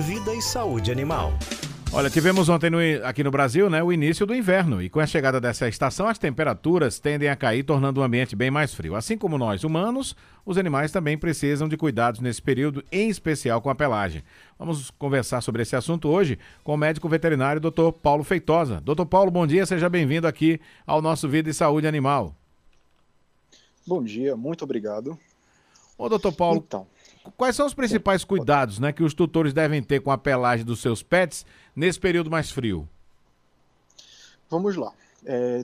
Vida e Saúde Animal. Olha, tivemos ontem aqui no Brasil, né, o início do inverno, e com a chegada dessa estação as temperaturas tendem a cair, tornando o ambiente bem mais frio. Assim como nós, humanos, os animais também precisam de cuidados nesse período, em especial com a pelagem. Vamos conversar sobre esse assunto hoje com o médico veterinário Dr. Paulo Feitosa. Dr. Paulo, bom dia, seja bem-vindo aqui ao nosso Vida e Saúde Animal. Bom dia, muito obrigado. Ô, Dr. Paulo, então, quais são os principais cuidados, né, que os tutores devem ter com a pelagem dos seus pets nesse período mais frio? Vamos lá.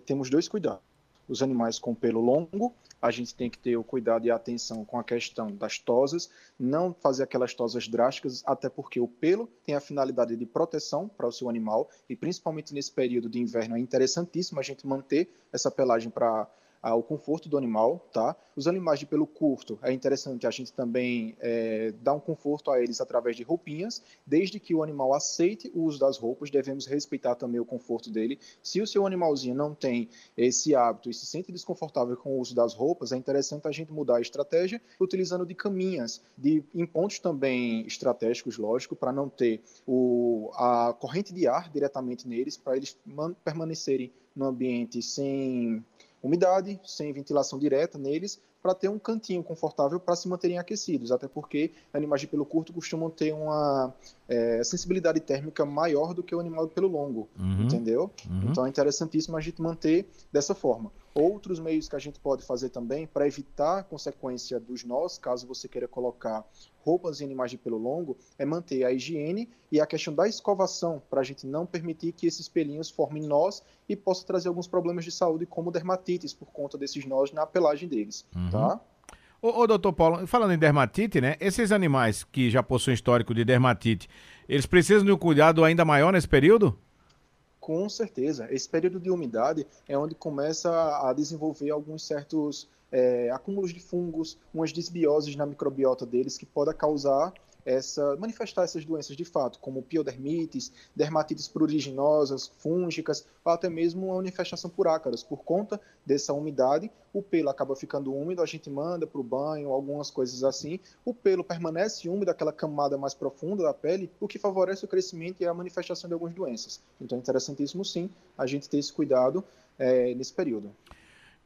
Temos dois cuidados. Os animais com pelo longo, a gente tem que ter o cuidado e a atenção com a questão das tosas, não fazer aquelas tosas drásticas, até porque o pelo tem a finalidade de proteção para o seu animal, e principalmente nesse período de inverno é interessantíssimo a gente manter essa pelagem para o conforto do animal, tá? Os animais de pelo curto, é interessante a gente também dar um conforto a eles através de roupinhas, desde que o animal aceite o uso das roupas, devemos respeitar também o conforto dele. Se o seu animalzinho não tem esse hábito e se sente desconfortável com o uso das roupas, é interessante a gente mudar a estratégia, utilizando de caminhas, em pontos também estratégicos, lógico, para não ter a corrente de ar diretamente neles, para eles permanecerem no ambiente sem umidade, sem ventilação direta neles, para ter um cantinho confortável para se manterem aquecidos, até porque animais de pelo curto costumam ter uma sensibilidade térmica maior do que o animal de pelo longo, entendeu? Então é interessantíssimo a gente manter dessa forma. Outros meios que a gente pode fazer também para evitar a consequência dos nós, caso você queira colocar roupas em animais de pelo longo, é manter a higiene e a questão da escovação, para a gente não permitir que esses pelinhos formem nós e possa trazer alguns problemas de saúde, como dermatites, por conta desses nós na pelagem deles, tá? Ô, doutor Paulo, falando em dermatite, né, esses animais que já possuem histórico de dermatite, eles precisam de um cuidado ainda maior nesse período? Com certeza. Esse período de umidade é onde começa a desenvolver alguns certos acúmulos de fungos, umas disbioses na microbiota deles que podem causar manifestar essas doenças de fato, como piodermites, dermatites pruriginosas, fúngicas, ou até mesmo a manifestação por ácaros. Por conta dessa umidade, o pelo acaba ficando úmido, a gente manda para o banho, algumas coisas assim, o pelo permanece úmido, aquela camada mais profunda da pele, o que favorece o crescimento e a manifestação de algumas doenças. Então é interessantíssimo, sim, a gente ter esse cuidado nesse período.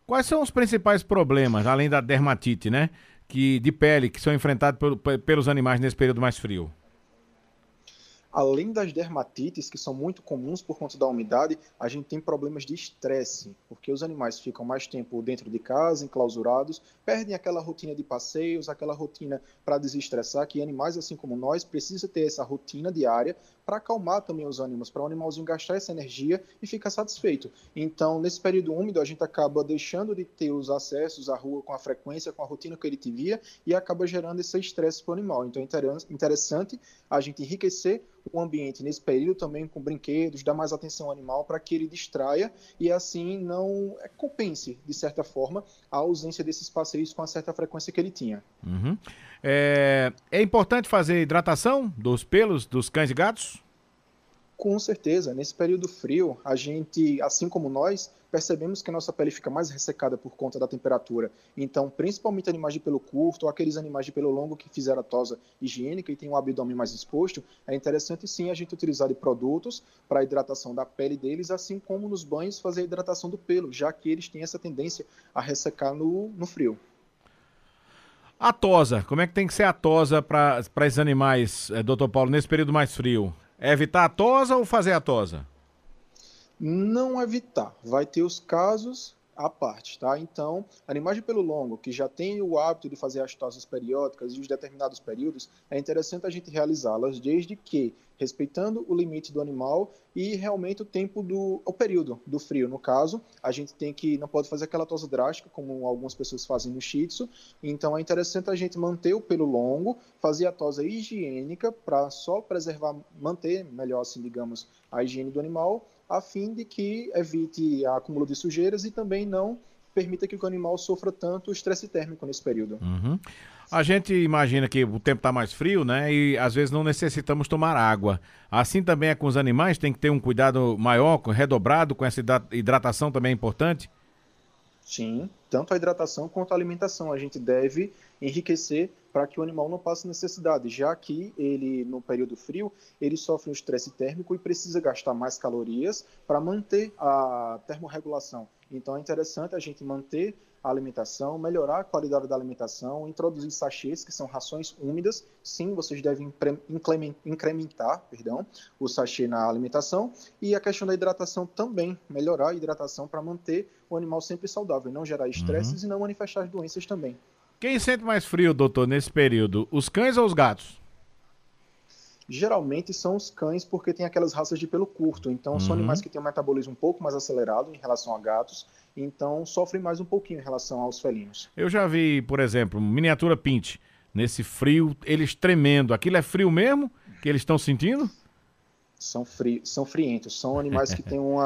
Quais são os principais problemas, além da dermatite, né, de pele, que são enfrentados pelos animais nesse período mais frio? Além das dermatites, que são muito comuns por conta da umidade, a gente tem problemas de estresse, porque os animais ficam mais tempo dentro de casa, enclausurados, perdem aquela rotina de passeios, aquela rotina para desestressar, que animais, assim como nós, precisam ter essa rotina diária para acalmar também os ânimos, para o animalzinho gastar essa energia e ficar satisfeito. Então, nesse período úmido, a gente acaba deixando de ter os acessos à rua com a frequência, com a rotina que ele vivia, e acaba gerando esse estresse para o animal. Então, é interessante a gente enriquecer o ambiente nesse período também com brinquedos, dar mais atenção ao animal para que ele distraia e assim não compense, de certa forma, a ausência desses passeios com a certa frequência que ele tinha. É importante fazer hidratação dos pelos dos cães e gatos? Com certeza, nesse período frio, a gente, assim como nós, percebemos que a nossa pele fica mais ressecada por conta da temperatura. Então, principalmente animais de pelo curto ou aqueles animais de pelo longo que fizeram a tosa higiênica e tem o abdômen mais exposto, é interessante sim a gente utilizar de produtos para a hidratação da pele deles, assim como nos banhos fazer a hidratação do pelo, já que eles têm essa tendência a ressecar no frio. A tosa, como é que tem que ser a tosa para esses animais, doutor Paulo, nesse período mais frio? É evitar a tosa ou fazer a tosa? Não evitar. Vai ter os casos à parte, tá? Então, animais de pelo longo, que já tem o hábito de fazer as tosas periódicas e os determinados períodos, é interessante a gente realizá-las desde que respeitando o limite do animal e realmente o período do frio. No caso, a gente não pode fazer aquela tosa drástica, como algumas pessoas fazem no shih tzu. Então, é interessante a gente manter o pelo longo, fazer a tosa higiênica para só preservar, manter, melhor assim, digamos, a higiene do animal, a fim de que evite o acúmulo de sujeiras e também não permita que o animal sofra tanto estresse térmico nesse período. A gente imagina que o tempo está mais frio, né? E às vezes não necessitamos tomar água. Assim também é com os animais, tem que ter um cuidado maior, redobrado, com essa hidratação também é importante? Sim, tanto a hidratação quanto a alimentação. A gente deve enriquecer para que o animal não passe necessidade, já que ele, no período frio, ele sofre um estresse térmico e precisa gastar mais calorias para manter a termorregulação. Então é interessante a gente manter a alimentação, melhorar a qualidade da alimentação, introduzir sachês, que são rações úmidas. Sim, vocês devem incrementar, o sachê na alimentação. E a questão da hidratação também, melhorar a hidratação para manter o animal sempre saudável, não gerar estresses e não manifestar as doenças também. Quem sente mais frio, doutor, nesse período? Os cães ou os gatos? Geralmente são os cães, porque tem aquelas raças de pelo curto, então são animais que têm um metabolismo um pouco mais acelerado em relação a gatos, então sofrem mais um pouquinho em relação aos felinos. Eu já vi, por exemplo, miniatura pinche, nesse frio, eles tremendo. Aquilo é frio mesmo que eles estão sentindo? São frientos, são animais que têm um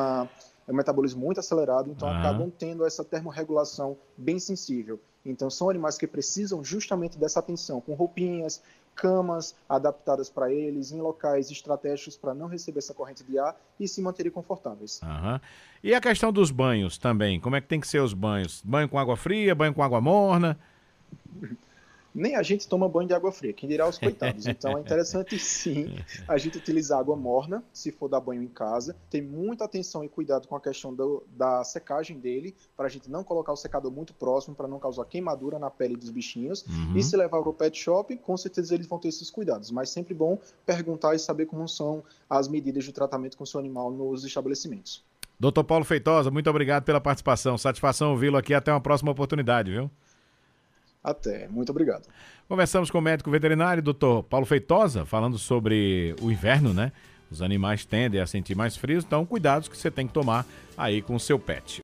metabolismo muito acelerado, então acabam tendo essa termorregulação bem sensível. Então são animais que precisam justamente dessa atenção, com roupinhas, camas adaptadas para eles, em locais estratégicos para não receber essa corrente de ar e se manterem confortáveis. E a questão dos banhos também, como é que tem que ser os banhos? Banho com água fria, banho com água morna? Nem a gente toma banho de água fria, quem dirá os coitados. Então é interessante sim a gente utilizar água morna, se for dar banho em casa. Tem muita atenção e cuidado com a questão da secagem dele, para a gente não colocar o secador muito próximo, para não causar queimadura na pele dos bichinhos. E se levar para o pet shop, com certeza eles vão ter esses cuidados. Mas sempre bom perguntar e saber como são as medidas de tratamento com o seu animal nos estabelecimentos. Dr. Paulo Feitosa, muito obrigado pela participação. Satisfação ouvi-lo aqui. Até uma próxima oportunidade, viu? Até, muito obrigado. Conversamos com o médico veterinário, Dr. Paulo Feitosa, falando sobre o inverno, né? Os animais tendem a sentir mais frios, então cuidados que você tem que tomar aí com o seu pet.